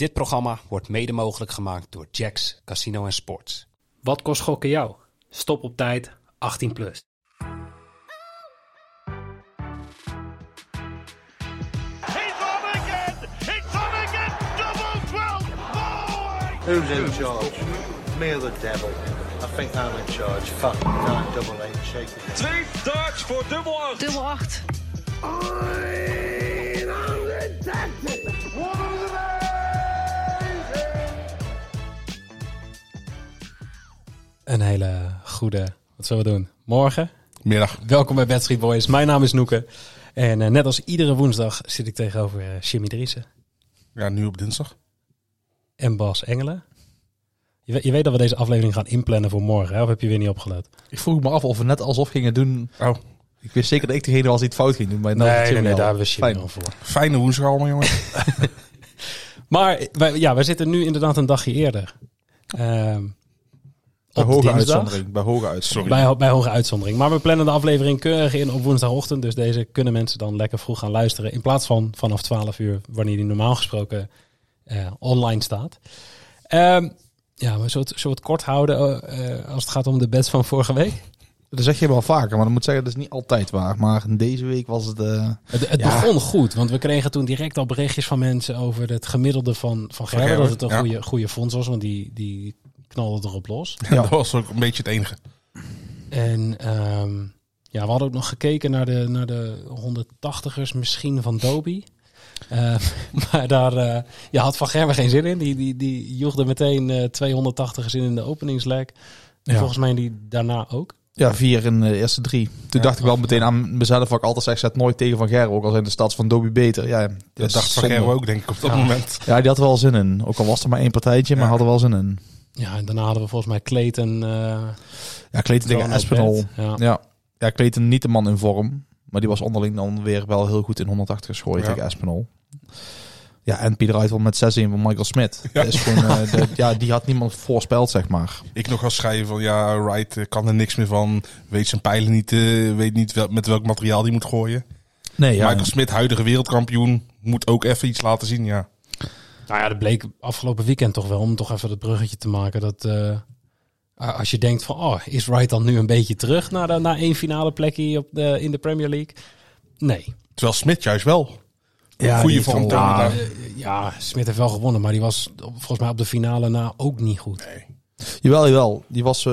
Dit programma wordt mede mogelijk gemaakt door Jack's Casino & Sports. Wat kost gokken jou? Stop op tijd, 18+. Who's in charge? Me or the devil? I think I'm in charge. Fuck 988, shake it. 2 darts voor dubbel 8. Dubbel 8. Een hele goede, wat zullen we doen? Morgen. Middag. Welkom bij Betstreet Boys. Mijn naam is Noeke. En net als iedere woensdag zit ik tegenover Jimmy Driessen. Ja, nu op dinsdag. En Bas Engelen. Je weet dat we deze aflevering gaan inplannen voor morgen, hè? Of heb je weer niet opgelet? Ik vroeg me af of we net alsof gingen doen. Oh. Ik wist zeker dat ik degene was die het fout ging doen. Maar nee, daar hebben we shit al voor. Fijne woensdag allemaal, jongen. Maar wij zitten nu inderdaad een dagje eerder. Bij hoge uitzondering. Maar we plannen de aflevering keurig in op woensdagochtend. Dus deze kunnen mensen dan lekker vroeg gaan luisteren. In plaats van vanaf 12 uur, wanneer die normaal gesproken online staat. Maar zullen we het kort houden als het gaat om de bets van vorige week? Dat zeg je wel vaker, maar dan moet zeggen dat is niet altijd waar. Maar deze week was het... Het begon goed, want we kregen toen direct al berichtjes van mensen over het gemiddelde van Gerwyn. Dat het een goede fonds was, want die knalde erop los. Ja, dat was ook een beetje het enige. En we hadden ook nog gekeken naar de 180ers misschien van Dobey. Maar daar had Van Gerwen geen zin in. Die joegde meteen 280ers in de openingsleg. Ja. Volgens mij die daarna ook. Ja, 4 in de eerste 3. Toen dacht ik wel meteen aan mezelf, wat ik altijd zeg, zet nooit tegen Van Gerwen. Ook al zijn de stads van Dobey beter. Ja, dat dacht Van Gerwen ook, denk ik, op dat moment. Ja, die had er wel zin in. Ook al was er maar één partijtje, maar hadden wel zin in. Ja, en daarna hadden we volgens mij Clayton... Clayton tegen Aspinall. Ja, Clayton niet de man in vorm. Maar die was onderling dan weer wel heel goed in 180 gegooid tegen Aspinall. Ja, en Peter Wright met 6-1 van Michael Smith. Ja. Dat is gewoon, die had niemand voorspeld, zeg maar. Ik nog gaan schrijven van, Wright kan er niks meer van. Weet zijn pijlen niet, weet niet met welk materiaal die moet gooien. Nee, Michael Smith, huidige wereldkampioen, moet ook even iets laten zien, ja. Nou ja, dat bleek afgelopen weekend toch wel, om toch even dat bruggetje te maken, dat... Als je denkt van, is Wright dan nu een beetje terug naar één finale plekje in de Premier League? Nee. Terwijl Smith juist wel. Ja, goede vorm. Ja, Smith heeft wel gewonnen, maar die was volgens mij op de finale na ook niet goed. Nee. Jawel. Die was,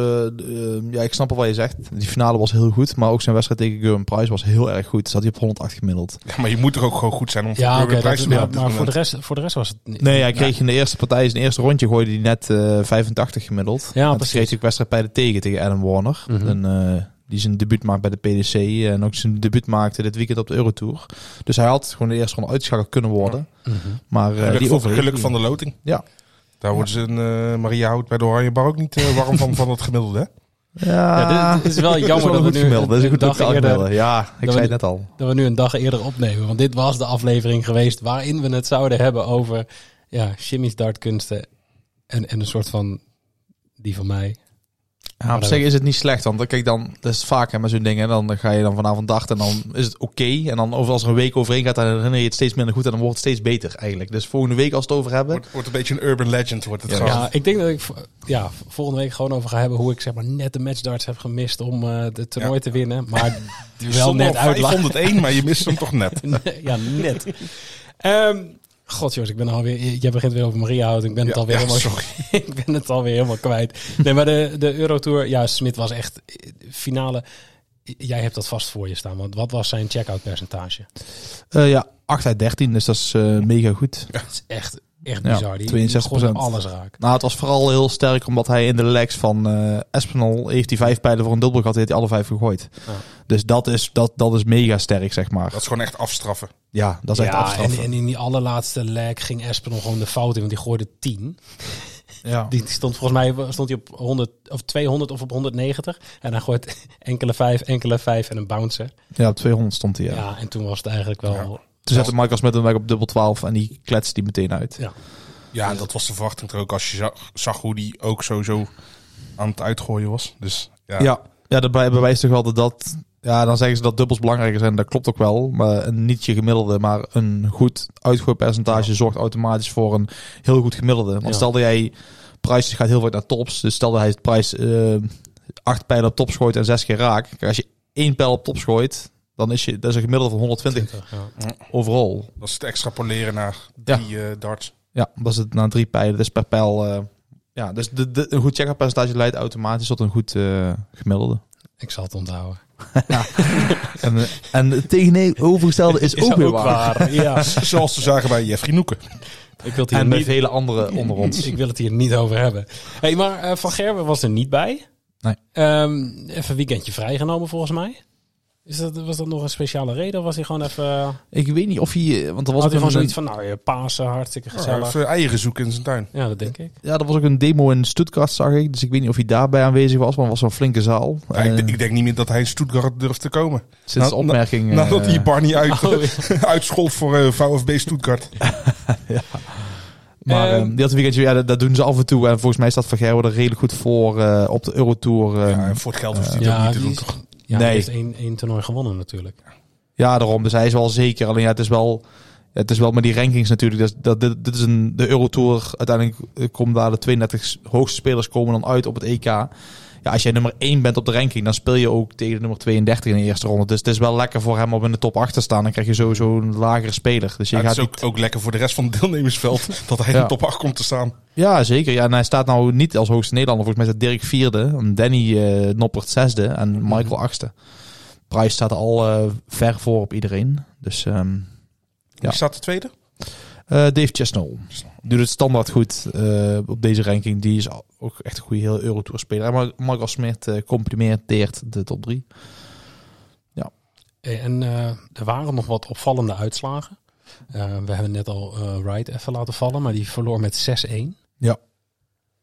ik snap al wat je zegt. Die finale was heel goed, maar ook zijn wedstrijd tegen Gerwyn Price was heel erg goed. Zat hij op 108 gemiddeld. Ja, maar je moet er ook gewoon goed zijn om Gerwyn Price te maken. Maar voor de rest was het niet. Nee, hij kreeg in de eerste partij, in zijn eerste rondje, gooide hij net 85 gemiddeld. Ja, en precies. Kreeg hij wedstrijd bij de tegen Adam Warner. Mm-hmm. En, die zijn debuut maakte bij de PDC en ook zijn debuut maakte dit weekend op de Eurotour. Dus hij had gewoon de eerste ronde uitgeschakeld kunnen worden. Mm-hmm. Maar geluk van de loting. Ja. Daar wordt ze Maria Hout bij de Oranje Bar ook niet warm van het gemiddelde, hè? Ja, dit is wel jammer dat we nu een dag eerder... Ja, ik zei het net al. Dat we nu een dag eerder opnemen. Want dit was de aflevering geweest waarin we het zouden hebben over... Ja, Jimmy's dartkunsten en een soort van... Die van mij. Ja, op zich is het niet slecht, want kijk dan, dat is vaak hè, met zo'n dingen. Dan ga je dan vanavond dacht en dan is het oké. En dan als er een week overheen gaat, dan herinner je het steeds minder goed en dan wordt het steeds beter eigenlijk. Dus volgende week als we het over hebben... Wordt een beetje een urban legend, wordt het gewoon. Ja, ik denk dat ik volgende week gewoon over ga hebben hoe ik zeg maar net de matchdarts heb gemist om het toernooi te winnen. Maar wel net uit. 501, maar je mist hem toch net. Net. God, Jos, jij begint weer over Maria Hout. Ik ben het alweer helemaal... Sorry. Ik ben het alweer helemaal kwijt. Nee, maar de Eurotour... Ja, Smit was echt... Finale... Jij hebt dat vast voor je staan. Want wat was zijn check-out percentage? 8/13. Dus dat is mega goed. Dat is echt bizar. Die 62%. Alles raakt. Nou, het was vooral heel sterk omdat hij in de legs van Aspinall heeft die 5 pijlen voor een dubbel gehad. Heeft hij alle 5 gegooid. Ja. Dus dat is mega sterk, zeg maar. Dat is gewoon echt afstraffen. Ja, dat is echt afstraffen. En in die allerlaatste leg ging Aspinall gewoon de fout in, want die gooide 10. Ja. Die stond volgens mij op 100 of 200 of op 190. En hij gooit enkele 5 en een bouncer. Ja, op 200 stond hij. Ja, en toen was het eigenlijk wel... Ja. Toen zette Michael Smith hem op dubbel 12 en die kletste die meteen uit. Ja, en dat was de verwachting er ook als je zag hoe die ook sowieso aan het uitgooien was. Dus, ja, dat bewijst toch wel dat Ja, dan zeggen ze dat dubbels belangrijker zijn. Dat klopt ook wel. Maar niet je gemiddelde, maar een goed uitgooipercentage zorgt automatisch voor een heel goed gemiddelde. Want stel dat jij... Prijs gaat heel vaak naar tops. Dus stel dat hij het Prijs 8 pijlen op tops gooit en 6 keer raakt. Kijk, als je 1 pijl op tops gooit, dan is je, dat is een gemiddelde van 120 overal. Dat is het extrapoleren naar 3 darts. Ja, dat is het naar 3 pijlen. Dat is per pijl... ja, dus een goed check-up percentage leidt automatisch tot een goed gemiddelde. Ik zal het onthouden. Ja. En het tegenovergestelde is ook weer waar. Ja. Zoals we zagen bij Jeffrey Noeke. Ik wil het hier en met vele anderen onder ons. Ik wil het hier niet over hebben. Hey, maar Van Gerwen was er niet bij. Nee. Even een weekendje vrijgenomen volgens mij. Was dat nog een speciale reden? Of was hij gewoon even... Ik weet niet of hij... Want er was gewoon zoiets van, nou, Pasen, hartstikke gezellig. Ja, eieren zoeken in zijn tuin. Ja, dat denk ik. Ja, er was ook een demo in Stuttgart, zag ik. Dus ik weet niet of hij daarbij aanwezig was, maar het was zo'n flinke zaal. Ja, ik denk niet meer dat hij in Stuttgart durft te komen. Sinds de opmerking... Nadat hij Barney uitschold voor VfB Stuttgart. Ja. Maar die had een weekendje, dat doen ze af en toe. En volgens mij staat Van Gerwen er redelijk goed voor op de Eurotour. Ja, en voor het geld hoeft hij dat niet te doen, toch? Ja, nee. Hij heeft één toernooi gewonnen natuurlijk. Ja, daarom. Dus hij is wel zeker. Alleen ja, het is wel met die rankings natuurlijk. Dit is de Eurotour. Uiteindelijk komen daar de 32 hoogste spelers komen dan uit op het EK. Ja, als jij nummer 1 bent op de ranking, dan speel je ook tegen nummer 32 in de eerste ronde. Dus het is wel lekker voor hem om in de top 8 te staan. Dan krijg je sowieso een lagere speler. Dus je gaat ook lekker voor de rest van het deelnemersveld dat hij in de top 8 komt te staan. Ja, zeker. Ja, en hij staat nou niet als hoogste Nederlander. Volgens mij staat Dirk 4e, Danny Noppert 6e en Michael 8e. Prijs staat al ver voor op iedereen. Dus, Wie staat de tweede? Dave Chisnall. Doet het standaard goed op deze ranking. Die is ook echt een goede heel Eurotour-speler. Maar Michael Smith complimenteert de top 3. Ja. Hey, en er waren nog wat opvallende uitslagen. We hebben net al Wright even laten vallen, maar die verloor met 6-1. Ja.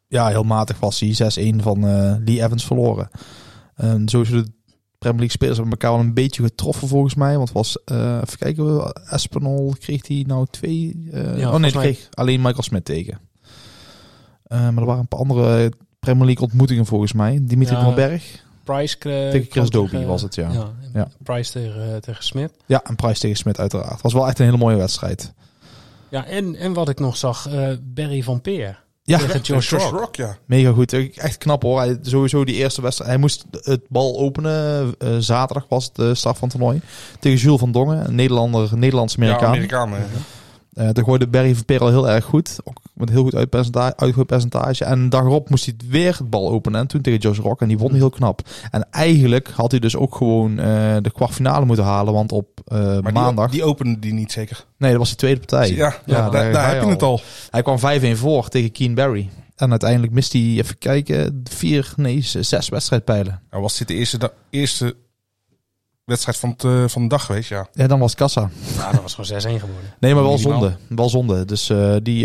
Ja, heel matig was hij. 6-1 van Lee Evans verloren. Sowieso de Premier League spelers hebben elkaar wel een beetje getroffen volgens mij. Want was, even kijken, Aspinall kreeg hij nou 2... kreeg alleen Michael Smith tegen. Maar er waren een paar andere Premier League ontmoetingen volgens mij. Dimitri van den Bergh. Price tegen Chris Dobey was het, ja. Price tegen Smith. Ja, en Price tegen Smith uiteraard. Was wel echt een hele mooie wedstrijd. Ja, en wat ik nog zag, Barry van Peer. Ja, tegen Josh Rock, ja. Mega goed. Echt knap hoor. Hij, sowieso die eerste wedstrijd. Hij moest het bal openen. Zaterdag was de start van het toernooi. Tegen Jules van Dongen, een Nederlands-Amerikaan. Ja, Amerikanen. Toen gooide Barry van Peer al heel erg goed. Ook met een heel goed uitgooipercentage. En de dag erop moest hij weer het bal openen. En toen tegen Josh Rock. En die won heel knap. En eigenlijk had hij dus ook gewoon de kwartfinale moeten halen. Want op maandag... Die opende die niet zeker. Nee, dat was die tweede partij. Ja, daar heb je het al. Hij kwam 5-1 voor tegen Keane Barry. En uiteindelijk mist hij, even kijken, 6 wedstrijdpijlen. Nou, was dit de eerste wedstrijd van de dag geweest, ja. Ja, dan was kassa. Ja, dat was gewoon 6-1 geworden. Nee, maar wel zonde. Wel zonde. Dus,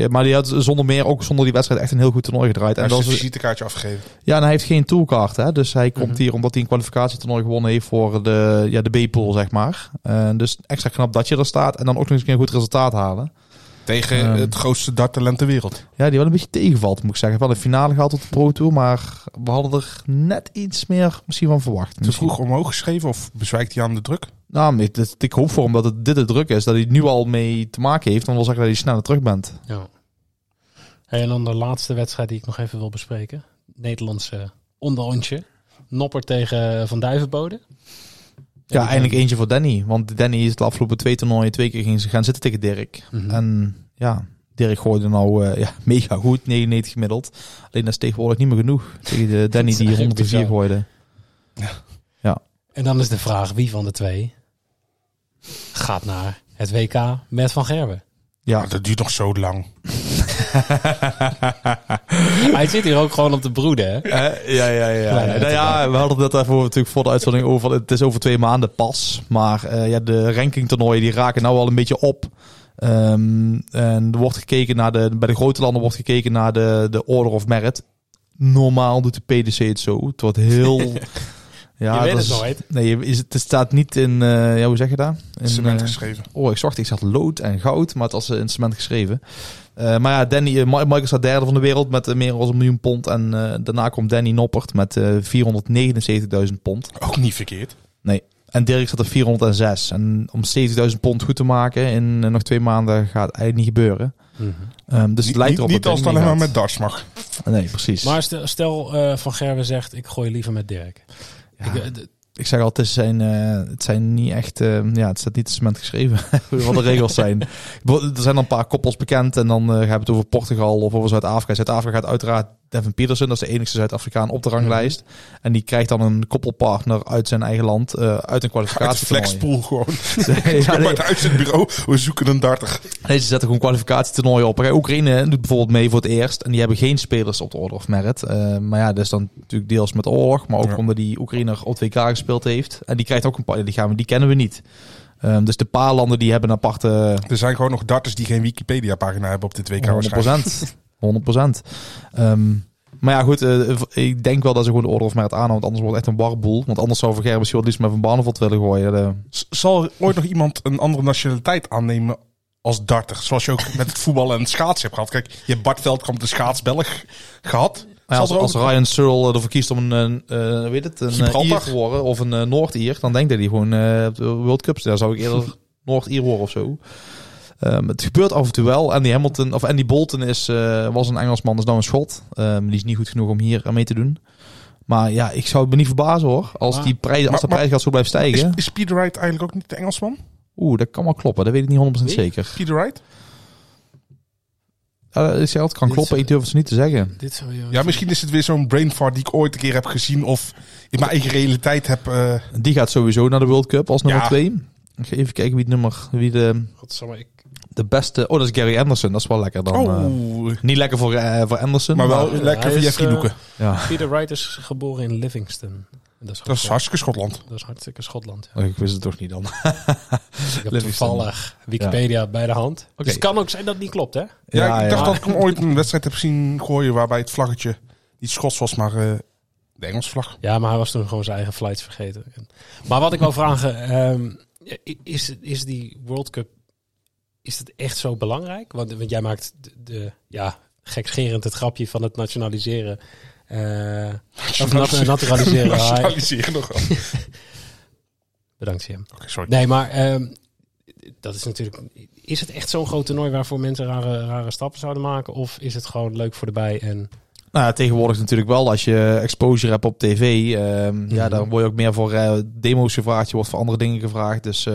maar die had zonder meer, ook zonder die wedstrijd, echt een heel goed toernooi gedraaid. Hij heeft een visitekaartje afgegeven. Ja, en hij heeft geen toolkaart, hè. Dus hij komt hier omdat hij een kwalificatietoernooi gewonnen heeft voor de B-pool, zeg maar. Dus extra knap dat je er staat. En dan ook nog eens een keer een goed resultaat halen. Tegen het grootste darttalent ter wereld. Ja, die wel een beetje tegenvalt, moet ik zeggen. We hadden de finale gehad op de Pro Tour, maar we hadden er net iets meer misschien van verwacht. Te vroeg omhoog geschreven of bezwijkt hij aan de druk? Nou, ik hoop voor hem dat dit de druk is. Dat hij nu al mee te maken heeft, dan wil zeggen dat hij sneller terug bent. Ja. Hey, en dan de laatste wedstrijd die ik nog even wil bespreken. Nederlandse onderontje. Noppert tegen Van Duivenbode. Ja, eindelijk eentje voor Danny. Want Danny is de afgelopen 2 toernooien 2 keer gaan zitten tegen Dirk. Mm-hmm. En ja, Dirk gooide nou mega goed, 99 gemiddeld. Alleen dat is tegenwoordig niet meer genoeg. Tegen de Danny die 104 gooide. Ja. En dan is de vraag, wie van de 2 gaat naar het WK met Van Gerwen? Ja, dat duurt nog zo lang. Hij zit hier ook gewoon op te broeden, hè? Ja, we hadden het net even natuurlijk voor de uitzending over. Het is over 2 maanden pas. Maar de rankingtoernooien die raken nou al een beetje op. En er wordt gekeken naar bij de grote landen wordt gekeken naar de Order of Merit. Normaal doet de PDC het zo. Het wordt heel... Ja, je weet het nooit. Nee, het staat niet in... hoe zeg je dat? In cement geschreven. Ik zag lood en goud, maar het was in cement geschreven. Maar ja, Michael staat derde van de wereld met meer dan £1 miljoen. En daarna komt Danny Noppert met £479.000. Ook niet verkeerd. Nee. En Dirk zat op 406. En om £70.000 goed te maken in nog 2 maanden gaat eigenlijk niet gebeuren. Mm-hmm. Dus het lijkt erop niet dat het niet alleen maar met darts mag. Nee, precies. Maar stel Van Gerwen zegt, ik gooi liever met Dirk. Ja. Ik zeg altijd, het zijn niet echt... het staat niet in cement geschreven wat de regels zijn. Er zijn dan een paar koppels bekend. En dan hebben we het over Portugal of over Zuid-Afrika. Zuid-Afrika gaat uiteraard Devin Peterson. Dat is de enige Zuid-Afrikaan op de ranglijst. Mm-hmm. En die krijgt dan een koppelpartner uit zijn eigen land. Uit een kwalificatietoernooi. Uit Flexpool gewoon. Maar het uitzendbureau, we zoeken een darter. Nee, ze zetten gewoon kwalificatietoernooien op. Oekraïne doet bijvoorbeeld mee voor het eerst. En die hebben geen spelers op de Order of Merit. Maar ja, dat is dan natuurlijk deels met oorlog. Maar ook omdat die Oekraïner op WK gespeeld heeft. En die krijgt ook een paar. Die kennen we niet. Dus de paar landen die hebben een aparte... Er zijn gewoon nog darters die geen Wikipedia-pagina hebben op dit WK waarschijnlijk. 100%. Maar ja, goed. Ik denk wel dat ze gewoon de Order of Merit aanhouden. Anders wordt het echt een warboel. Want anders zou Van Gerwen misschien wel het liefst met Van Barneveld willen gooien. Zal er ooit nog iemand een andere nationaliteit aannemen als darter? Zoals je ook met het voetbal en het schaatsen hebt gehad. Kijk, je hebt Bart Veldkamp de schaatsbelg gehad. Ja, als Ryan Searle ervoor kiest om een Ier te worden of een Noord-Ier, dan denkt hij gewoon World Cups. Daar zou ik eerder Noord-Ier worden of zo. Het gebeurt af en toe wel. Andy Bolton was een Engelsman, is nou een Schot. Die is niet goed genoeg om hier aan mee te doen. Maar ja, ik zou het me niet verbazen hoor. Als de prijs gaat zo blijft stijgen. Is Peter Wright eigenlijk ook niet de Engelsman? Oeh, dat kan wel kloppen. Dat weet ik niet 100% zeker. Peter Wright? Ik zeg altijd, kan kloppen, ik durf het niet te zeggen. Misschien is het weer zo'n brain fart die ik ooit een keer heb gezien of in mijn eigen realiteit heb... Die gaat sowieso naar de World Cup als nummer 2. Ik ga even kijken de beste... Oh, dat is Gary Anderson, dat is wel lekker dan. Oh. Niet lekker voor Anderson. Maar wel lekker voor Jeffrey Noeke. Peter Wright is geboren in Livingston. Dat is hartstikke Schotland. Dat is hartstikke Schotland. Ja. Oh, ik wist het toch niet dan. Ik heb toevallig Wikipedia bij de hand. Okay. Dus het kan ook zijn dat het niet klopt, hè? Ik dacht dat ik hem ooit een wedstrijd heb zien gooien waarbij het vlaggetje niet Schots was, maar de Engelse vlag. Ja, maar hij was toen gewoon zijn eigen flights vergeten. Maar wat ik wil vragen, is die World Cup, is het echt zo belangrijk? Want jij maakt gekscherend het grapje van het nationaliseren. Naturaliseren. Naturaliseren nog wel. Bedankt, Jim. Okay, sorry. Nee, maar dat is natuurlijk... Is het echt zo'n groot toernooi waarvoor mensen rare stappen zouden maken? Of is het gewoon leuk voor de bij en... Nou ja, tegenwoordig natuurlijk wel. Als je exposure hebt op tv, dan word je ook meer voor demo's gevraagd. Je wordt voor andere dingen gevraagd. Dus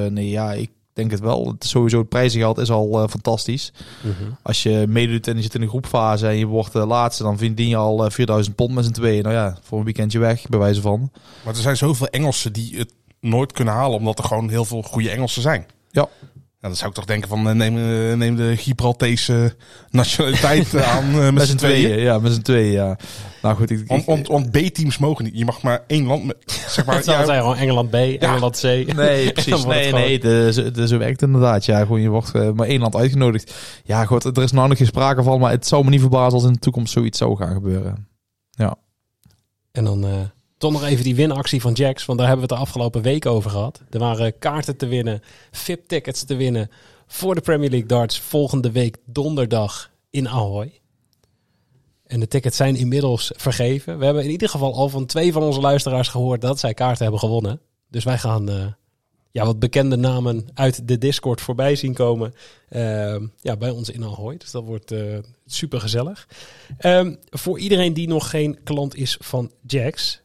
ik denk het wel. Het sowieso het prijzengeld is al fantastisch. Mm-hmm. Als je meedoet en je zit in een groepfase en je wordt de laatste, dan verdien je al £4.000 met z'n tweeën. Nou ja, voor een weekendje weg, bij wijze van. Maar er zijn zoveel Engelsen die het nooit kunnen halen, omdat er gewoon heel veel goede Engelsen zijn. Ja. Dan zou ik toch denken van neem de Gibraltese nationaliteit aan met z'n tweeën. Ja, met z'n tweeën, ja. Nou goed, want B-teams mogen niet. Je mag maar één land... Zeg maar, zijn gewoon Engeland B, Engeland C. Nee, precies. Zo werkt het inderdaad. Ja, gewoon, je wordt maar één land uitgenodigd. Ja, goed, er is nou nog geen sprake van, maar het zou me niet verbazen als in de toekomst zoiets zou gaan gebeuren. Ja. En dan... Toch nog even die winactie van Jack's, want daar hebben we het de afgelopen week over gehad. Er waren kaarten te winnen, VIP-tickets te winnen voor de Premier League Darts volgende week donderdag in Ahoy. En de tickets zijn inmiddels vergeven. We hebben in ieder geval al van 2 van onze luisteraars gehoord dat zij kaarten hebben gewonnen. Dus wij gaan wat bekende namen uit de Discord voorbij zien komen bij ons in Ahoy. Dus dat wordt super gezellig. Voor iedereen die nog geen klant is van Jack's...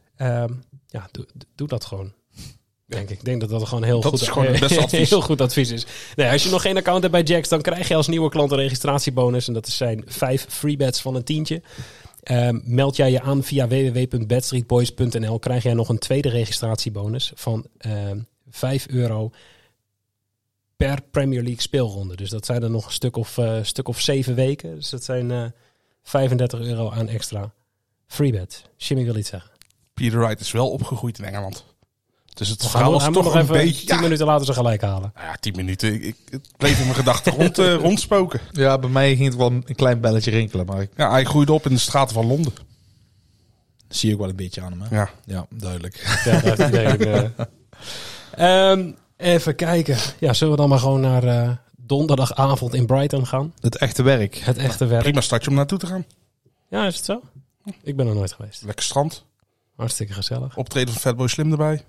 doe dat gewoon. Denk ik. Ik denk dat gewoon heel goed is. Gewoon het beste advies. Heel goed advies is. Nee, als je nog geen account hebt bij Jack's, dan krijg je als nieuwe klant een registratiebonus. En dat zijn 5 free bets van een €10. Meld jij je aan via www.betstreetboys.nl, krijg jij nog een tweede registratiebonus van €5 per Premier League speelronde. Dus dat zijn er nog een stuk of 7 weken. Dus dat zijn €35 aan extra free bet. Jimmy wil iets zeggen. Peter Wright is wel opgegroeid in Engeland. Dus het verhaal was toch een beetje... 10 minuten later ze gelijk halen. Nou ja, 10 minuten. Het bleef in mijn gedachten rondspoken. Ja, bij mij ging het wel een klein belletje rinkelen. Maar hij groeide op in de straten van Londen. Dat zie ik wel een beetje aan hem, hè? Ja, duidelijk. Ja, duidelijk. Even kijken. Ja, zullen we dan maar gewoon naar donderdagavond in Brighton gaan? Het echte werk. Het echte werk. Prima startje om naartoe te gaan. Ja, is het zo? Ik ben er nooit geweest. Lekker strand. Hartstikke gezellig. Optreden van Fatboy Slim erbij.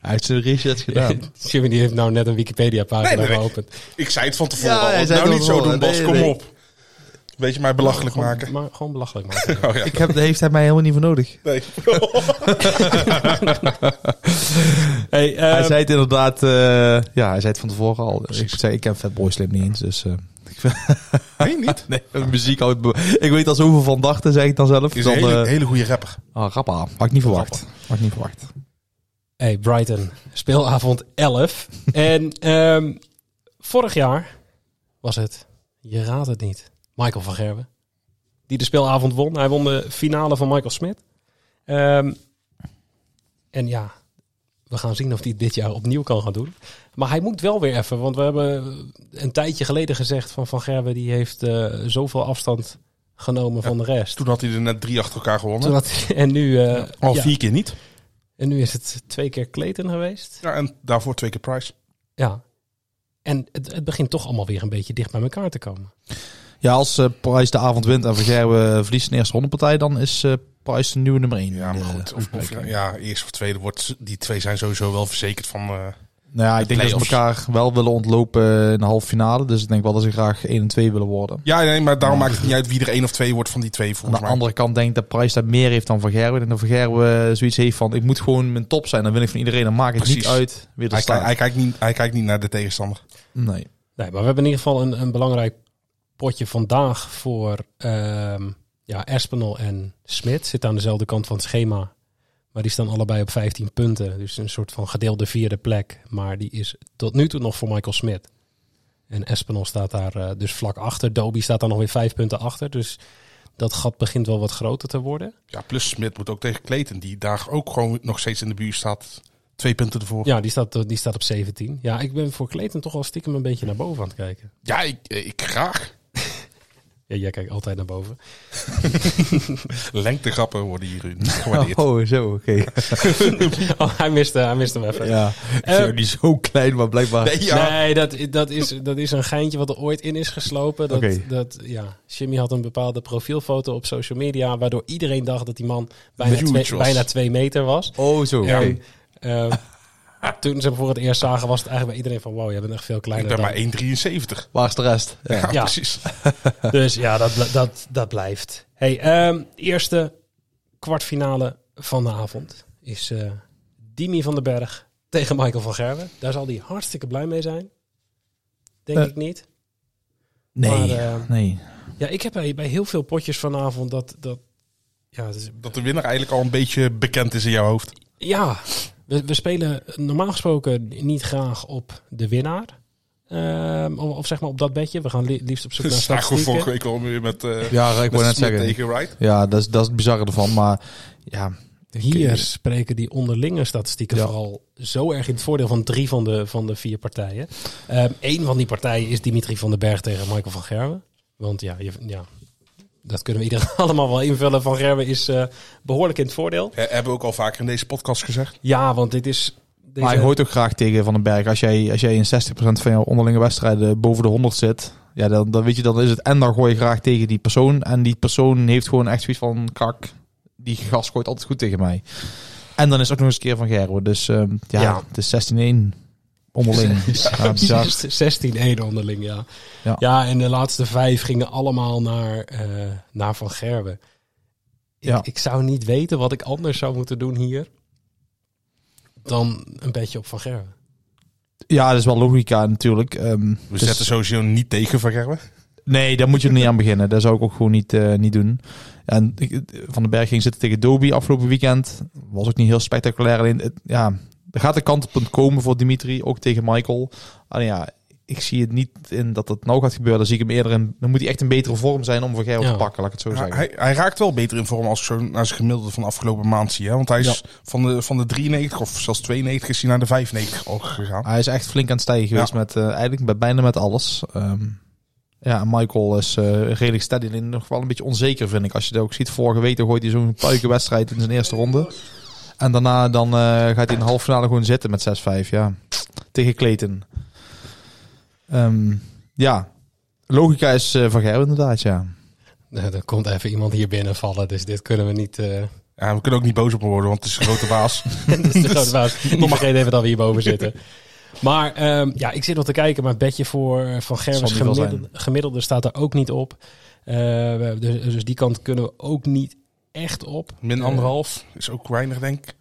Uit zijn research gedaan. Jimmy die heeft nou net een Wikipedia-pagina geopend. Ik zei het van tevoren al. Ja, nou niet zo doen, Bas. Nee, kom op. Weet je mij belachelijk maken? Gewoon belachelijk maken. Oh, ja. Heeft hij mij helemaal niet voor nodig. Nee. Hij zei het inderdaad... hij zei het van tevoren al. Precies. Ik ken Fatboy Slim niet eens, dus... Nee, niet? Nee, muziek houdt... Ik weet al zoveel van dachten, zeg ik dan zelf. Is een hele goede rapper. Rapper. Had ik niet verwacht. Hey, Brighton. Speelavond 11. En vorig jaar was het... Je raadt het niet... Michael van Gerwen, die de speelavond won. Hij won de finale van Michael Smith. En ja, we gaan zien of hij dit jaar opnieuw kan gaan doen. Maar hij moet wel weer even, want we hebben een tijdje geleden gezegd van Gerwen, die heeft zoveel afstand genomen van de rest. Toen had hij er net 3 achter elkaar gewonnen. En nu... al 4 keer niet. En nu is het 2 keer Clayton geweest. Ja, en daarvoor 2 keer Price. Ja. En het begint toch allemaal weer een beetje dicht bij elkaar te komen. Ja, als Prijs de avond wint en Van Gerwen verliest de eerste rondepartij, dan is Prijs de nieuwe nummer 1. Ja, maar goed. Eerste of tweede wordt... Die 2 zijn sowieso wel verzekerd van... ik denk dat ze elkaar wel willen ontlopen in de halve finale. Dus ik denk wel dat ze graag 1 en 2 willen worden. Ja, nee, maar daarom maakt het niet uit wie er 1 of 2 wordt van die 2. Aan de andere kant denk ik dat Prijs daar meer heeft dan Van Gerwen. En dat Van Gerwen zoiets heeft van... Ik moet gewoon mijn top zijn. Dan win ik van iedereen. Dan maakt het niet uit. Weer hij kijkt niet naar de tegenstander. Nee, maar we hebben in ieder geval een belangrijk... potje vandaag voor Aspinall en Smith. Zit aan dezelfde kant van het schema. Maar die staan allebei op 15 punten. Dus een soort van gedeelde 4e plek. Maar die is tot nu toe nog voor Michael Smith. En Aspinall staat daar dus vlak achter. Dobey staat daar nog weer 5 punten achter. Dus dat gat begint wel wat groter te worden. Ja, plus Smith moet ook tegen Clayton. Die daar ook gewoon nog steeds in de buurt staat. 2 punten ervoor. Ja, die staat op 17. Ja, ik ben voor Clayton toch wel stiekem een beetje naar boven aan het kijken. Ja, ik graag. Ja, jij kijkt altijd naar boven. Lengtegrappen worden hier gewaardeerd. Oh, zo, oké. Hij miste hem even. Ja, die zo klein, maar blijkbaar... Nee, dat is een geintje wat er ooit in is geslopen. Jimmy had een bepaalde profielfoto op social media... waardoor iedereen dacht dat die man bijna 2 meter was. Oh, zo, oké. Toen ze hem voor het eerst zagen, was het eigenlijk bij iedereen van... wow, jij bent echt veel kleiner. Ik ben maar 1,73. Waar is de rest? Ja, precies. Dus ja, dat blijft. Hey, eerste kwartfinale van de avond is Dimitri van den Bergh tegen Michael van Gerwen. Daar zal hij hartstikke blij mee zijn. Denk ik niet. Nee, maar, nee. Ja, ik heb bij heel veel potjes vanavond dat de winnaar eigenlijk al een beetje bekend is in jouw hoofd. Ja, we spelen normaal gesproken niet graag op de winnaar. Of zeg maar op dat bedje. We gaan liefst op zoek naar statistieken. Vorige week al weer met tegen Wright. Ja, dat is het bizarre ervan. Maar ja, hier spreken die onderlinge statistieken vooral zo erg in het voordeel van 3 van de 4 partijen. Eén van die partijen is Dimitri van den Bergh tegen Michael van Gerwen. Want dat kunnen we iedereen allemaal wel invullen. Van Gerwen is behoorlijk in het voordeel. Hebben we ook al vaker in deze podcast gezegd. Ja, want dit is... Deze... Maar je hoort ook graag tegen Van den Bergh. Als jij in 60% van jouw onderlinge wedstrijden boven de 100 zit... Ja, dan weet je, dan is het... En dan gooi je graag tegen die persoon. En die persoon heeft gewoon echt zoiets van... Kak, die gast gooit altijd goed tegen mij. En dan is het ook nog eens een keer Van Gerwen. Dus het is 16-1... onderling. Ja, 16-1 onderling, ja. Ja, en de laatste 5 gingen allemaal naar Van Gerwen. Ik zou niet weten wat ik anders zou moeten doen hier dan een beetje op Van Gerwen. Ja, dat is wel logica natuurlijk. Zetten sowieso niet tegen Van Gerwen. Nee, daar moet je er niet aan beginnen. Dat zou ik ook gewoon niet doen. En Van den Bergh ging zitten tegen Dobey afgelopen weekend. Was ook niet heel spectaculair. Alleen, er gaat een kantelpunt komen voor Dimitri, ook tegen Michael. Alleen ik zie het niet in dat dat nou gaat gebeuren. Dan zie ik hem eerder in. Dan moet hij echt een betere vorm zijn om Van Gerwen te pakken, laat ik het zo zeggen. Hij raakt wel beter in vorm als ik zo naar zijn gemiddelde van de afgelopen maand zie. Hè? Want hij is van de 93 of zelfs 92 is hij naar de 95 ook gegaan. Hij is echt flink aan het stijgen geweest met eigenlijk bijna met alles. Michael is redelijk steady en nog wel een beetje onzeker, vind ik. Als je dat ook ziet, vorige week gooit hij zo'n puikenwedstrijd in zijn eerste ronde. En daarna dan gaat hij in de halve finale gewoon zitten met 6-5, tegen Clayton. Logica is Van Gerwen inderdaad, ja. Er komt even iemand hier binnenvallen, dus dit kunnen we niet... Ja, we kunnen ook niet boos op hem worden, want het is een grote baas. Het is de grote baas. Niet vergeten even dat we hierboven zitten. Maar ja, ik zit nog te kijken, maar het bedje voor Van Gerwen's gemiddelde staat er ook niet op. Dus die kant kunnen we ook niet echt op. Min anderhalf is ook weinig, denk ik.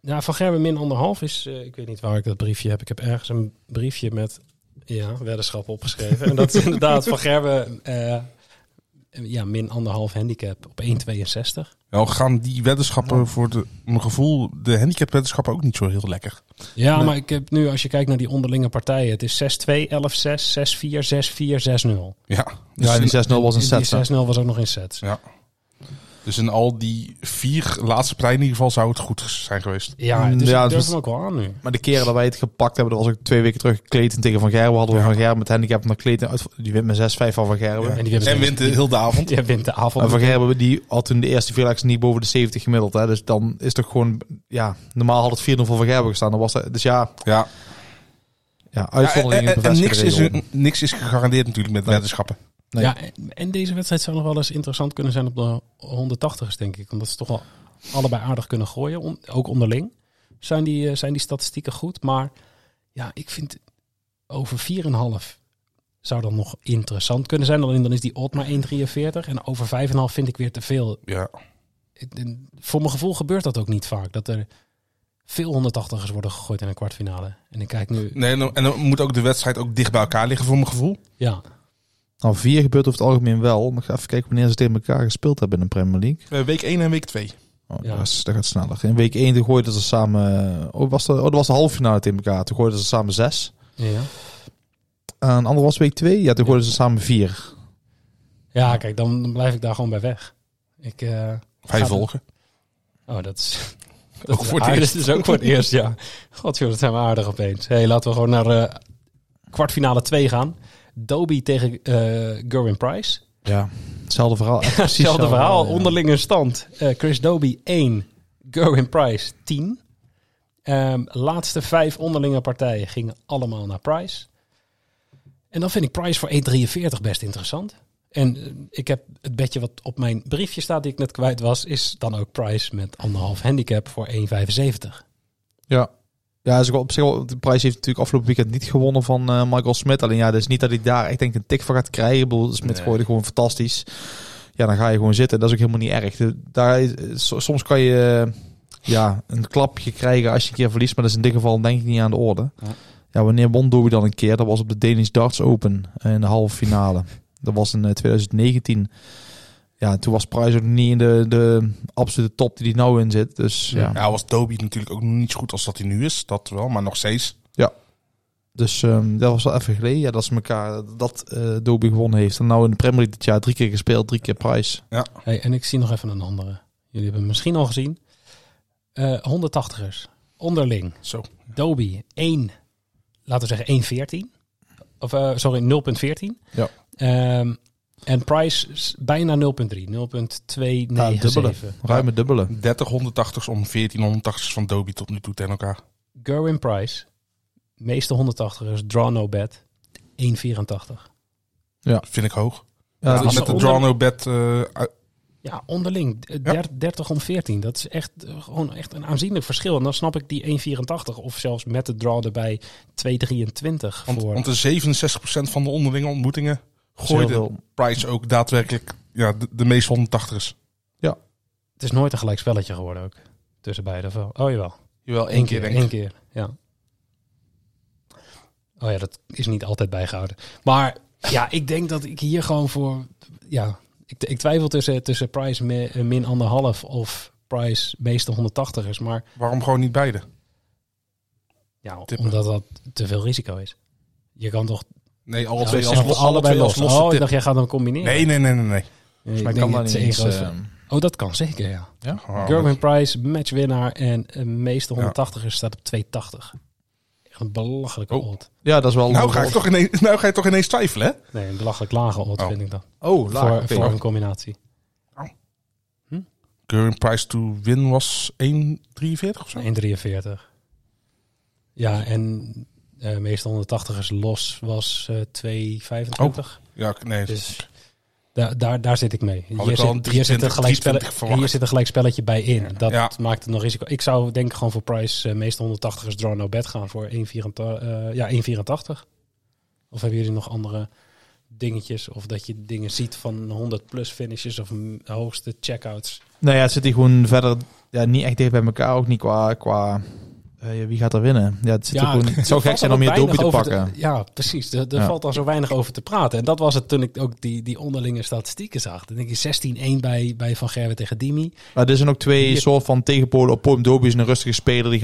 Ja, Van Gerwen min anderhalf is... ik weet niet waar ik dat briefje heb. Ik heb ergens een briefje met weddenschappen opgeschreven. En dat is inderdaad Van Gerwen... min anderhalf handicap op 1,62. Nou gaan die weddenschappen voor mijn gevoel... de handicapweddenschappen ook niet zo heel lekker. Ja, maar ik heb nu, als je kijkt naar die onderlinge partijen... het is 6-2, 11-6, 6-4, 6-4, 6-0. Ja, die 6-0 was een set. Die 6-0 was ook nog in sets. Ja. Dus in al die vier laatste partijen in ieder geval zou het goed zijn geweest. Ja, dus ik durf hem ook wel aan nu. Maar de keren dat wij het gepakt hebben, dat was ook 2 weken terug. Clayton tegen Van Gerwen hadden we Van Gerwen met handicap naar Clayton. Die wint met 6-5 van Gerwen. Ja, en wint heel de avond. Ja, wint de avond. En Van Gerwen die had toen de eerste 4 legs niet boven de 70 gemiddeld. Hè. Dus dan is toch gewoon... Ja, normaal had het 4-0 voor Van Gerwen gestaan. Dan was dat, dus uitzonderingen. Niks is gegarandeerd natuurlijk met weddenschappen. Nee. Ja, en deze wedstrijd zou nog wel eens interessant kunnen zijn op de 180ers, denk ik. Omdat ze toch wel allebei aardig kunnen gooien. Ook onderling zijn die statistieken goed. Maar ja, ik vind over 4,5 zou dan nog interessant kunnen zijn. Alleen dan is die odd maar 1,43. En over 5,5 vind ik weer te veel. Ja. Voor mijn gevoel gebeurt dat ook niet vaak. Dat er veel 180ers worden gegooid in een kwartfinale. En ik kijk nu... Nee, en dan moet ook de wedstrijd ook dicht bij elkaar liggen voor mijn gevoel. Ja. Nou, 4 gebeurt over het algemeen wel. Maar ik ga even kijken wanneer ze tegen elkaar gespeeld hebben in de Premier League. Week 1 en week 2. Oh, ja. Dat gaat sneller. In week 1 gooiden ze samen... dat was de halve finale tegen elkaar. Toen gooiden ze samen 6. Ja. En ander was week 2. Ja, toen gooiden ze samen 4. Ja, kijk, dan blijf ik daar gewoon bij weg. Ik, 5 volgen. Oh, dat is... ook voor het eerst. Dat is ook voor het eerst, ja. God, joh, dat zijn we aardig opeens. Hey, laten we gewoon naar kwartfinale 2 gaan. Dobey tegen Gerwyn Price. Ja, hetzelfde verhaal. Echt precies hetzelfde verhaal, ja. Onderlinge stand. Chris Dobey 1, Gerwyn Price 10. Laatste 5 onderlinge partijen gingen allemaal naar Price. En dan vind ik Price voor 1,43 best interessant. En ik heb het bedje wat op mijn briefje staat die ik net kwijt was... is dan ook Price met 1,5 handicap voor 1,75. Ja. Ja, dus op zich, de Price heeft natuurlijk afgelopen weekend niet gewonnen van Michael Smith. Alleen ja, dus niet dat hij daar echt denk een tik van gaat krijgen. Smith gooide gewoon fantastisch. Ja, dan ga je gewoon zitten. Dat is ook helemaal niet erg. Soms kan je een klapje krijgen als je een keer verliest. Maar dat is in dit geval denk ik niet aan de orde. Ja, wanneer won Dobey dan een keer? Dat was op de Danish Darts Open in de halve finale. Dat was in 2019. Ja, toen was Price ook niet in de absolute top die hij nou in zit. Dus, ja, was Dobey natuurlijk ook niet zo goed als dat hij nu is. Dat wel, maar nog steeds. Ja, dus dat was wel even geleden. Ja, dat ze elkaar Dobey gewonnen heeft. En nou in de Premier League dit jaar 3 keer gespeeld, 3 keer Price. Ja. Hey, en ik zie nog even een andere. Jullie hebben hem misschien al gezien. 180ers, onderling. Zo. Dobey, 1, laten we zeggen 1,14. Of, 0,14. Ja. En Price bijna 0,3. 0,297. Ja, dubbele. Ruime dubbele. 30 180's om 14 180's van Dobey tot nu toe tegen elkaar. Gerwyn Price. Meeste 180'ers. Draw no bet. 1,84. Ja. Vind ik hoog. Ja, dus met de draw no bet... ja, onderling. 30 om 14. Dat is echt gewoon echt een aanzienlijk verschil. En dan snap ik die 1,84. Of zelfs met de draw erbij 2,23. Want de 67% van de onderlinge ontmoetingen... gooide Price ook daadwerkelijk de meest 180'ers. Ja. Het is nooit een gelijk spelletje geworden ook. Tussen beide. Oh, jawel. Jawel, 1 keer denk ik. 1 keer, ja. Oh ja, dat is niet altijd bijgehouden. Maar ja, ik denk dat ik hier gewoon voor... Ja, ik twijfel tussen Price min anderhalf of Price meeste 180'ers. Maar waarom gewoon niet beide? Ja, omdat dat te veel risico is. Je kan toch... Nee, alle twee als losse tip. Oh, ik dacht, jij gaat hem combineren. Nee. Volgens mij kan dat niet. Oh, dat kan zeker, ja? Oh, Gerwyn Price, matchwinnaar en meeste 180'ers staat op 280. Echt een belachelijke odd. Ja, dat is wel... Nou ga je toch ineens twijfelen, hè? Nee, een belachelijk lage odd vind ik dat. Oh, laag. Voor een combinatie. Oh. Gerwyn Price to win was 1,43 of zo? 1,43. Ja, en... meestal 180'ers los was 2,25. Oh, ja, nee. Dus Daar zit ik mee. Hier zit een gelijkspelletje bij in. Ja. Dat maakt het nog risico. Ik zou denk ik gewoon voor Prijs meeste 180ers draw no bet gaan voor 1,84. Of hebben jullie nog andere dingetjes? Of dat je dingen ziet van 100 plus finishes of hoogste checkouts? Nou ja, het zit hier gewoon verder niet echt dicht bij elkaar. Ook niet qua wie gaat er winnen? Ja, het zou gek zijn om je dopje te pakken. Ja, precies. Er valt al zo weinig over te praten. En dat was het toen ik ook die onderlinge statistieken zag. Dan denk je 16-1 bij Van Gerwen tegen Dimi. Maar er zijn ook twee soort van tegenpolen op Poem. Dobey is een rustige speler.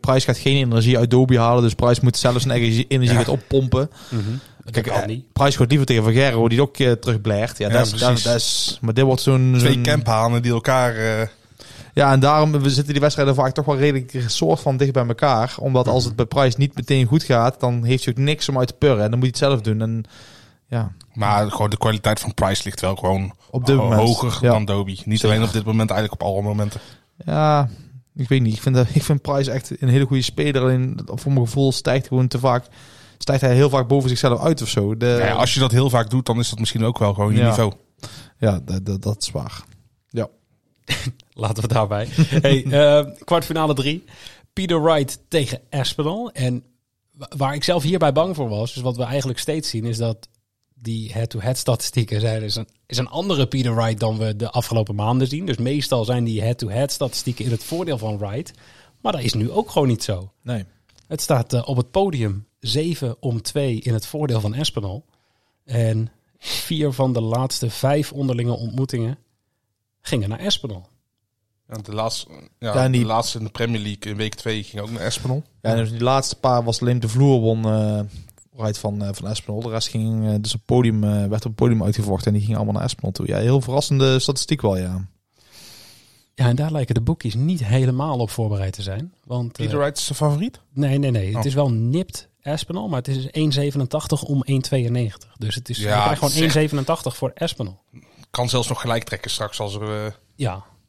Prijs gaat geen energie uit Dobey halen. Dus Prijs moet zelfs zijn energie gaat oppompen. Mm-hmm. Kijk, Prijs gaat liever tegen Van Gerwen, die ook terugblijft. Ja, dat is. Maar dit wordt zo'n... Twee camphanen die elkaar... Ja, en daarom zitten die wedstrijden vaak toch wel redelijk een soort van dicht bij elkaar. Omdat als het bij Prijs niet meteen goed gaat, dan heeft hij ook niks om uit te purren. En dan moet je het zelf doen. En, ja. Maar gewoon de kwaliteit van Prijs ligt wel gewoon op hoger dan Dobey. Niet alleen op dit moment, eigenlijk op alle momenten. Ja, ik weet niet. Ik vind Prijs echt een hele goede speler. Alleen voor mijn gevoel stijgt hij heel vaak boven zichzelf uit of zo. Als je dat heel vaak doet, dan is dat misschien ook wel gewoon je niveau. Ja, dat is waar. Ja. Laten we daarbij. Hey, kwartfinale 3. Peter Wright tegen Aspinall. En waar ik zelf hierbij bang voor was, dus wat we eigenlijk steeds zien, is dat die head-to-head statistieken zijn is een andere Peter Wright dan we de afgelopen maanden zien. Dus meestal zijn die head-to-head statistieken in het voordeel van Wright. Maar dat is nu ook gewoon niet zo. Nee. Het staat op het podium 7-2 in het voordeel van Aspinall. En 4 van de laatste 5 onderlinge ontmoetingen gingen naar Aspinall. De laatste in de Premier League in week 2 ging ook naar Aspinall. Ja, en dus die laatste paar was alleen de vloer won Wright van Aspinall. De rest werd op het podium uitgevochten en die ging allemaal naar Aspinall toe. Ja, heel verrassende statistiek wel, ja. Ja, en daar lijken de boekies niet helemaal op voorbereid te zijn. Want Peter Wright is de favoriet? Nee. Oh. Het is wel nipt Aspinall, maar het is 1,87 om 1,92. Dus het is gewoon 1,87 voor Aspinall. Kan zelfs nog gelijk trekken straks als er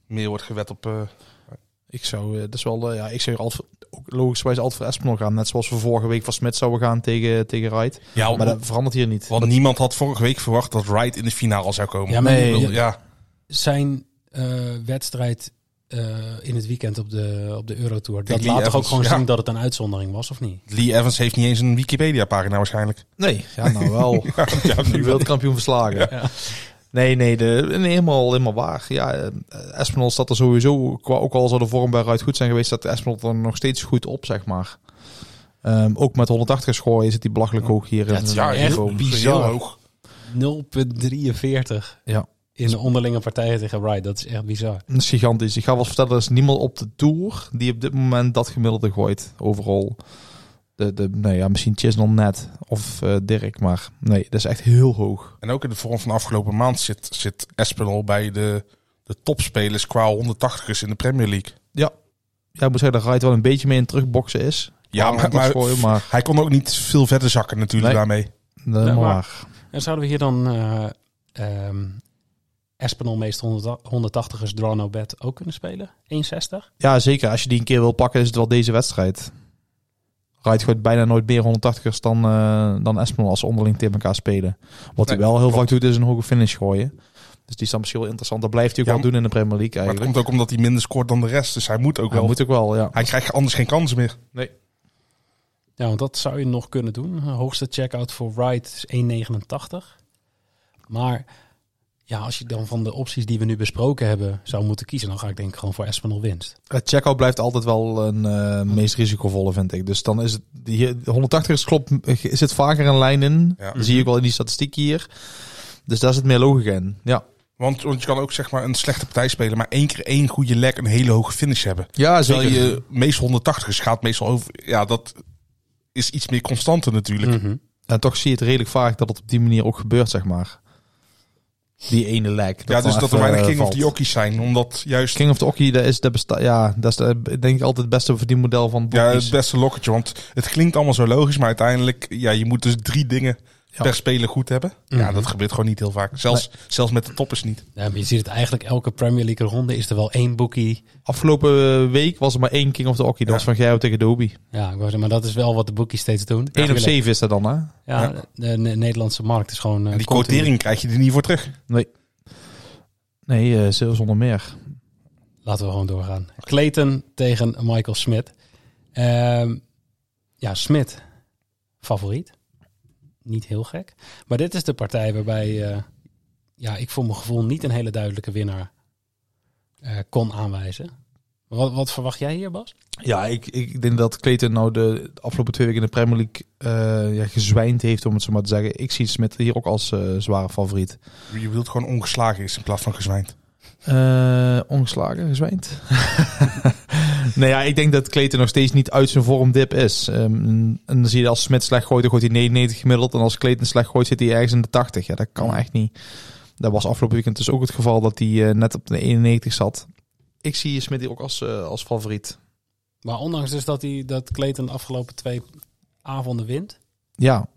meer wordt gewet op... Ik zou ook logischwijs altijd voor Aspinall gaan. Net zoals we vorige week van Smith zouden gaan tegen Wright. Ja, maar dat verandert hier niet. Want niemand had vorige week verwacht dat Wright in de finale zou komen. Ja, zijn wedstrijd in het weekend op de Eurotour. Dat laat toch ook gewoon zien dat het een uitzondering was, of niet? Lee Evans heeft niet eens een Wikipedia-pagina waarschijnlijk. Nee, ja nou wel. Die wereldkampioen verslagen. Ja. Ja. Nee, helemaal waar. Ja, Aspinall staat er sowieso, ook al zou de vorm bij Wright goed zijn geweest, staat Aspinall er nog steeds goed op, zeg maar. Ook met 180 gooien zit hij belachelijk hoog hier. Dat is echt bizar hoog. 0,43 in de onderlinge partijen tegen Wright. Dat is echt bizar. Dat is gigantisch. Ik ga wel eens vertellen, er is niemand op de Tour die op dit moment dat gemiddelde gooit, overal. Misschien Chisnall net of Dirk, maar nee, dat is echt heel hoog. En ook in de vorm van de afgelopen maand zit Aspinall bij de topspelers qua 180ers in de Premier League. Ja, ik moet zeggen dat Wright wel een beetje mee in terugboksen is. Ja, maar hij kon ook niet veel verder zakken natuurlijk daarmee. Maar. En zouden we hier dan Aspinall meest 180ers draw no bet ook kunnen spelen? 1,60? Ja, zeker. Als je die een keer wil pakken, is het wel deze wedstrijd. Wright gooit bijna nooit meer 180ers dan Aspinall als ze onderling tegen elkaar spelen. Wat hij wel heel vaak doet, is een hoge finish gooien. Dus die is dan misschien wel interessant. Dat blijft hij ook wel doen in de Premier League eigenlijk. Maar het komt ook omdat hij minder scoort dan de rest. Dus hij moet ook wel. Hij moet ook wel, ja. Hij krijgt anders geen kansen meer. Nee. Ja, want dat zou je nog kunnen doen. Hoogste checkout voor Wright is 1,89. Maar ja, als je dan van de opties die we nu besproken hebben zou moeten kiezen, dan ga ik denk ik gewoon voor Aspinall winst. Het checkout blijft altijd wel een meest risicovolle, vind ik. Dus dan is het... Hier, 180ers zit vaker een lijn in. Ja. Dat zie ik wel in die statistiek hier. Dus daar zit meer logica in, ja. Want je kan ook zeg maar een slechte partij spelen, maar 1 keer 1 goede leg een hele hoge finish hebben. Ja, terwijl je meest 180ers gaat meestal over... Ja, dat is iets meer constanter natuurlijk. Mm-hmm. En toch zie je het redelijk vaak dat het op die manier ook gebeurt, zeg maar. Die ene leg. Ja, dus dat er weinig King of the Jockeys zijn. Omdat juist... King of the Jockey, dat is denk ik altijd het beste verdienmodel van het boekjes. Ja, het beste lokketje. Want het klinkt allemaal zo logisch, maar uiteindelijk... Ja, je moet dus 3 dingen per speler goed hebben. Mm-hmm. Ja, dat gebeurt gewoon niet heel vaak. Zelfs met de toppers niet. Ja, maar je ziet het eigenlijk elke Premier League ronde is er wel één boekie. Afgelopen week was er maar één King of the Hockey. Dat was van Gerwyn tegen Dobey. Ja, maar dat is wel wat de boekies steeds doen. 1 op 7 is dat dan, hè? Ja. De Nederlandse markt is gewoon... die quotering krijg je er niet voor terug. Nee, zonder meer. Laten we gewoon doorgaan. Clayton tegen Michael Smith. Smith, favoriet. Niet heel gek. Maar dit is de partij waarbij ik voor mijn gevoel niet een hele duidelijke winnaar kon aanwijzen. Wat verwacht jij hier, Bas? Ja, ik denk dat Clayton nou de afgelopen 2 weken in de Premier League gezwijnd heeft, om het zo maar te zeggen. Ik zie Smith hier ook als zware favoriet. Je wilt gewoon ongeslagen is in plaats van gezwijnd. Ongeslagen, gezwijnd. Nee, ja, ik denk dat Clayton nog steeds niet uit zijn vormdip is. En dan zie je als Smith slecht gooit, dan gooit hij 99 gemiddeld. En als Clayton slecht gooit, zit hij ergens in de 80. Ja, dat kan echt niet. Dat was afgelopen weekend dus ook het geval dat hij net op de 91 zat. Ik zie Smith hier ook als favoriet. Maar ondanks dus dat Clayton de afgelopen 2 avonden wint? Ja.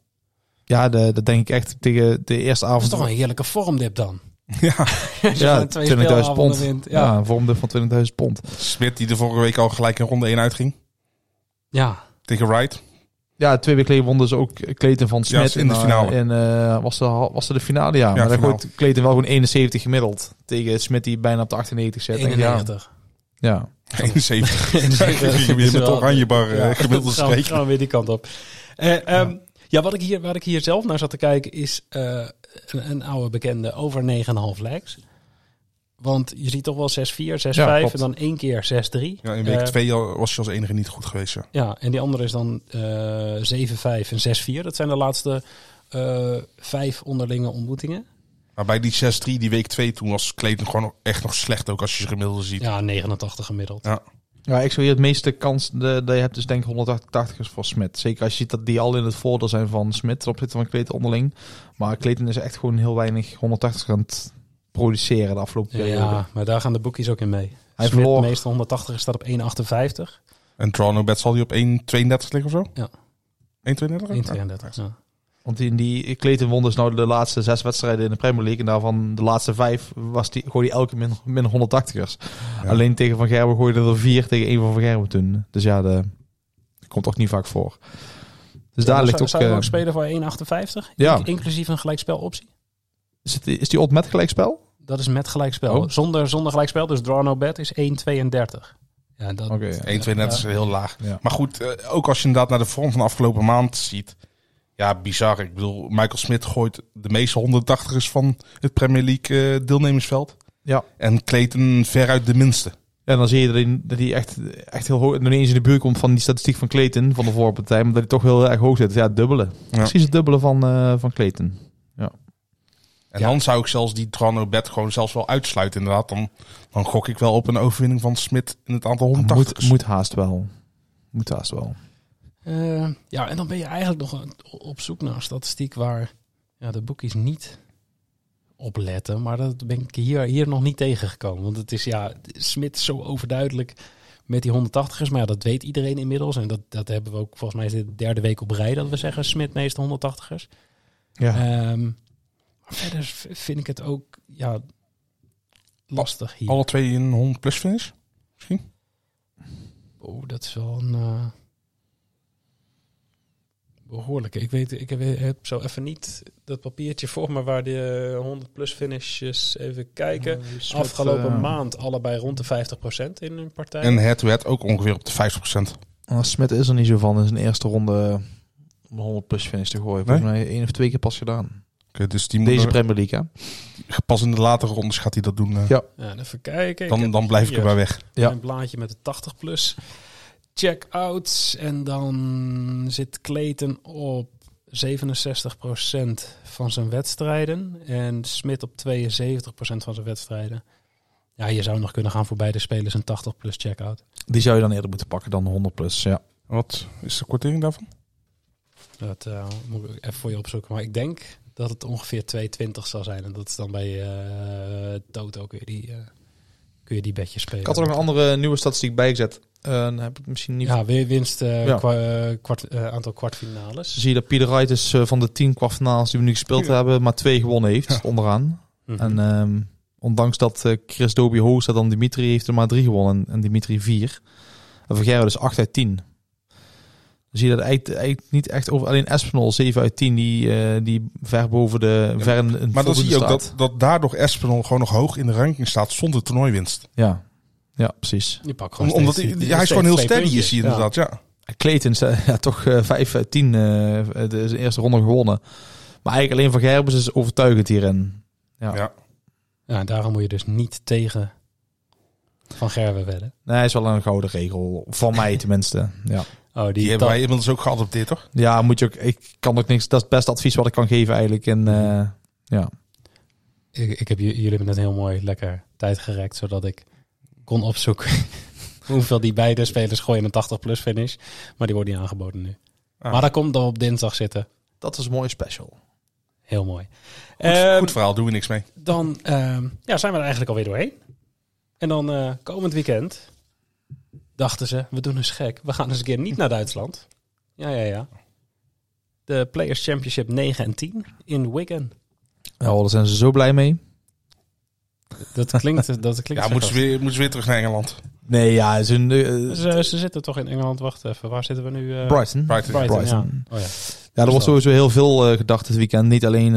Ja, dat denk ik echt tegen de eerste avond. Dat is toch een heerlijke vormdip dan? Ja, ja, 20.000 pond. Ja, een vormdip van 20.000 pond. Smith die de vorige week al gelijk in ronde 1 uitging. Ja. Tegen Wright. Ja, 2 weken geleden wonnen ze ook Clayton van Smith. Ja, in de finale. Was ze de finale, ja. Maar daar gooit Clayton wel gewoon 71 gemiddeld. Tegen Smith die bijna op de 98 zet. 91. Ja. 71. Met oranje bar gemiddeld spreken. Gaan weer die kant op. Wat ik hier zelf naar zat te kijken is... Een oude bekende over 9,5 legs. Want je ziet toch wel 6-4, 6-5 en dan 1 keer 6-3. Ja, in week 2 was je als enige niet goed geweest. Ja, en die andere is dan 7-5 en 6-4. Dat zijn de laatste 5 onderlinge ontmoetingen. Maar bij die 6-3, die week 2, toen was Clayton gewoon echt nog slecht. Ook als je ze gemiddeld ziet. Ja, 89 gemiddeld. Ja. Ja, ik zou hier het meeste kans... Je hebt dus denk ik 180ers voor Smith. Zeker als je ziet dat die al in het voordeel zijn van Smith... ten opzichte van Clayton onderling. Maar Clayton is echt gewoon heel weinig 180ers aan het produceren de afgelopen periode. Ja, maar daar gaan de boekies ook in mee. Hij verloor... De meeste 180ers staat op 1,58. En Toronto Bet zal die op 1,32 liggen of zo? Ja. 1,32? 1,32, ja. Want in die Clayton won dus nou de laatste 6 wedstrijden in de Premier League. En daarvan de laatste 5 was gooide hij elke min 180ers. Ja. Alleen tegen Van Gerwen gooide er 4 tegen 1 van Van Gerwen toen. Dus ja, dat komt toch niet vaak voor. Dus daar ligt ook... Zou je ook spelen voor 1,58? Ja. Inclusief een gelijkspeloptie? Is die odd met gelijkspel? Dat is met gelijkspel. Oh. Zonder gelijkspel, dus draw no bet, is 1,32. Ja, 1,32 is heel laag. Ja. Maar goed, ook als je inderdaad naar de vorm van de afgelopen maand ziet... Ja, bizar. Ik bedoel, Michael Smith gooit de meeste 180ers van het Premier League deelnemersveld. Ja. En Clayton veruit de minste. En dan zie je dat hij echt heel hoog... nog niet eens in de buurt komt van die statistiek van Clayton, van de voorpartij. Maar dat hij toch heel erg hoog zit. Ja, het dubbele. Ja. Precies het dubbele van Clayton. Ja. En dan zou ik zelfs die Toronto bet gewoon zelfs wel uitsluiten inderdaad. Dan gok ik wel op een overwinning van Smith in het aantal 180ers. Moet haast wel. En dan ben je eigenlijk nog op zoek naar een statistiek waar de boekies niet op letten. Maar dat ben ik hier nog niet tegengekomen. Want het is Smith zo overduidelijk met die 180ers. Maar dat weet iedereen inmiddels. En dat hebben we ook, volgens mij is dit de 3e week op rij dat we zeggen Smith meest 180ers. Ja. Maar verder vind ik het ook lastig hier. Alle 2 in 100 plus finish misschien? Oh, dat is wel een... behoorlijk. Ik heb zo even niet dat papiertje voor me waar de 100 plus finishes even kijken. Afgelopen maand allebei rond de 50% in hun partij. En head-to-head ook ongeveer op de 50%. Smith is er niet zo van in zijn eerste ronde om 100 plus finish te gooien. Volgens mij 1 of 2 keer pas gedaan. Okay, dus die deze Premier League, hè? Pas in de latere rondes gaat hij dat doen. Ja, even kijken. Dan blijf ik erbij weg. Ja. Een blaadje met de 80 plus. Checkouts en dan zit Clayton op 67% van zijn wedstrijden en Smith op 72% van zijn wedstrijden. Ja, je zou nog kunnen gaan voor beide spelers een 80 plus checkout. Die zou je dan eerder moeten pakken dan de 100 plus, ja. Wat is de korting daarvan? Dat moet ik even voor je opzoeken, maar ik denk dat het ongeveer 2,20 zal zijn en dat is dan bij Toto kun je die bedjes spelen. Ik had er nog een andere nieuwe statistiek bijgezet. Dan heb ik misschien niet... Ja, weer winst aantal kwartfinales. Zie je dat Peter Wright is van de 10 kwartfinales die we nu gespeeld hebben, maar 2 gewonnen heeft, onderaan. Mm-hmm. En ondanks dat Chris Dobey hoog staat dan Dimitri, heeft er maar 3 gewonnen en Dimitri 4. En voor Gerwen dus 8 uit 10. Dan zie je dat eigenlijk niet echt over. Alleen Aspinall 7 uit 10 die ver boven de... Ja, ver in maar dan zie je ook dat daardoor Aspinall gewoon nog hoog in de ranking staat zonder toernooiwinst. Ja. Ja, precies. Die pak gewoon omdat hij is gewoon heel steady is hier inderdaad, ja. Clayton toch 5 uit 10 de eerste ronde gewonnen. Maar eigenlijk alleen Van Gerwen is overtuigend hierin. Ja, en daarom moet je dus niet tegen Van Gerwen wedden. Nee, is wel een gouden regel. Van mij tenminste, ja. Oh, die hebben wij inmiddels ook geadopteerd, toch? Ja, moet je ook... Ik kan ook niks... Dat is het beste advies wat ik kan geven eigenlijk. En ja. Jullie hebben net heel mooi lekker tijd gerekt, zodat ik kon opzoeken hoeveel die beide spelers gooien in een 80-plus finish. Maar die worden niet aangeboden nu. Ah. Maar dat komt dan op dinsdag zitten. Dat is een mooi special. Heel mooi. Goed verhaal, doen we niks mee. Dan zijn we er eigenlijk alweer doorheen. En dan komend weekend dachten ze, we doen eens gek. We gaan eens een keer niet naar Duitsland. Ja. De Players Championship 9 en 10 in Wigan. Nou, daar zijn ze zo blij mee. Dat klinkt ja, moeten ze weer terug naar Engeland? Nee, ja. Ze zitten toch in Engeland? Wacht even, waar zitten we nu? Brighton. Ja. Oh, ja. Ja, er wordt sowieso heel veel gedacht dit weekend. Niet alleen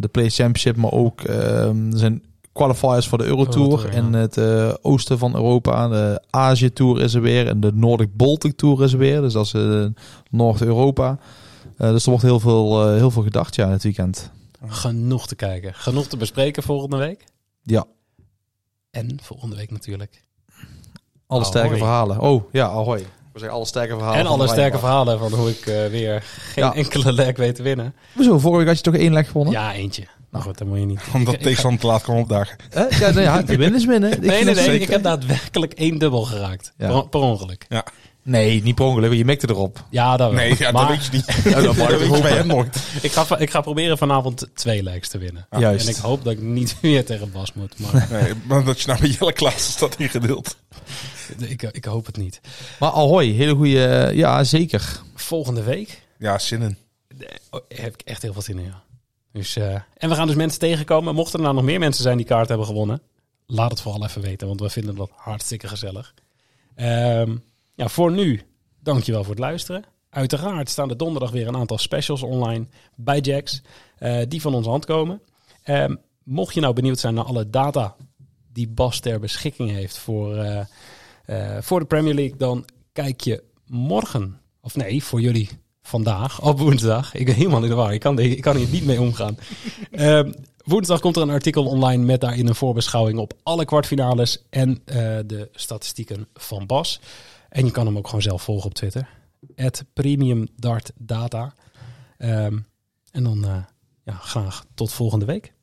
de Players Championship, maar ook er zijn qualifiers voor de Eurotour in het oosten van Europa. De Azië-tour is er weer en de Nordic-Baltic-tour is er weer. Dus dat is Noord-Europa. Dus er wordt heel veel gedacht dit weekend. Genoeg te kijken. Genoeg te bespreken volgende week. Ja. En volgende week natuurlijk. Alle sterke verhalen. Oh, ja, Ahoy. We zeggen alle sterke verhalen. En alle sterke verhalen van hoe ik weer geen enkele leg weet te winnen. Hoezo? Vorige week had je toch 1 leg gewonnen? Ja, eentje. Nou goed, dat moet je niet. Omdat tegenstander te laat kwam opdagen. Winnen is winnen. Nee. Ik heb daadwerkelijk 1 dubbel geraakt. Ja. Per ongeluk. Ja. Nee, niet per ongeluk. Je mikte erop. Ja, dat wel. Nee, dat weet je niet. Dat bij hem nooit. Ik ga proberen vanavond 2 legs te winnen. Ah, juist. En ik hoop dat ik niet weer tegen Bas moet. Maar, maar dat je nou bij Jelle Klaas staat ingedeeld. Ik hoop het niet. Maar Ahoy, hele goede... Ja, zeker. Volgende week? Ja, zin in. Heb ik echt heel veel zin in, ja. Dus, en we gaan dus mensen tegenkomen. Mochten er nou nog meer mensen zijn die kaart hebben gewonnen, laat het vooral even weten, want we vinden dat hartstikke gezellig. Voor nu, dankjewel voor het luisteren. Uiteraard staan er donderdag weer een aantal specials online bij Jack's, die van onze hand komen. Mocht je nou benieuwd zijn naar alle data die Bas ter beschikking heeft voor de Premier League, dan kijk je morgen, of nee, voor jullie vandaag, op woensdag. Ik ben helemaal in de war, ik kan hier niet mee omgaan. Woensdag komt er een artikel online met daarin een voorbeschouwing op alle kwartfinales en de statistieken van Bas. En je kan hem ook gewoon zelf volgen op Twitter. @premiumdartdata. En dan graag tot volgende week.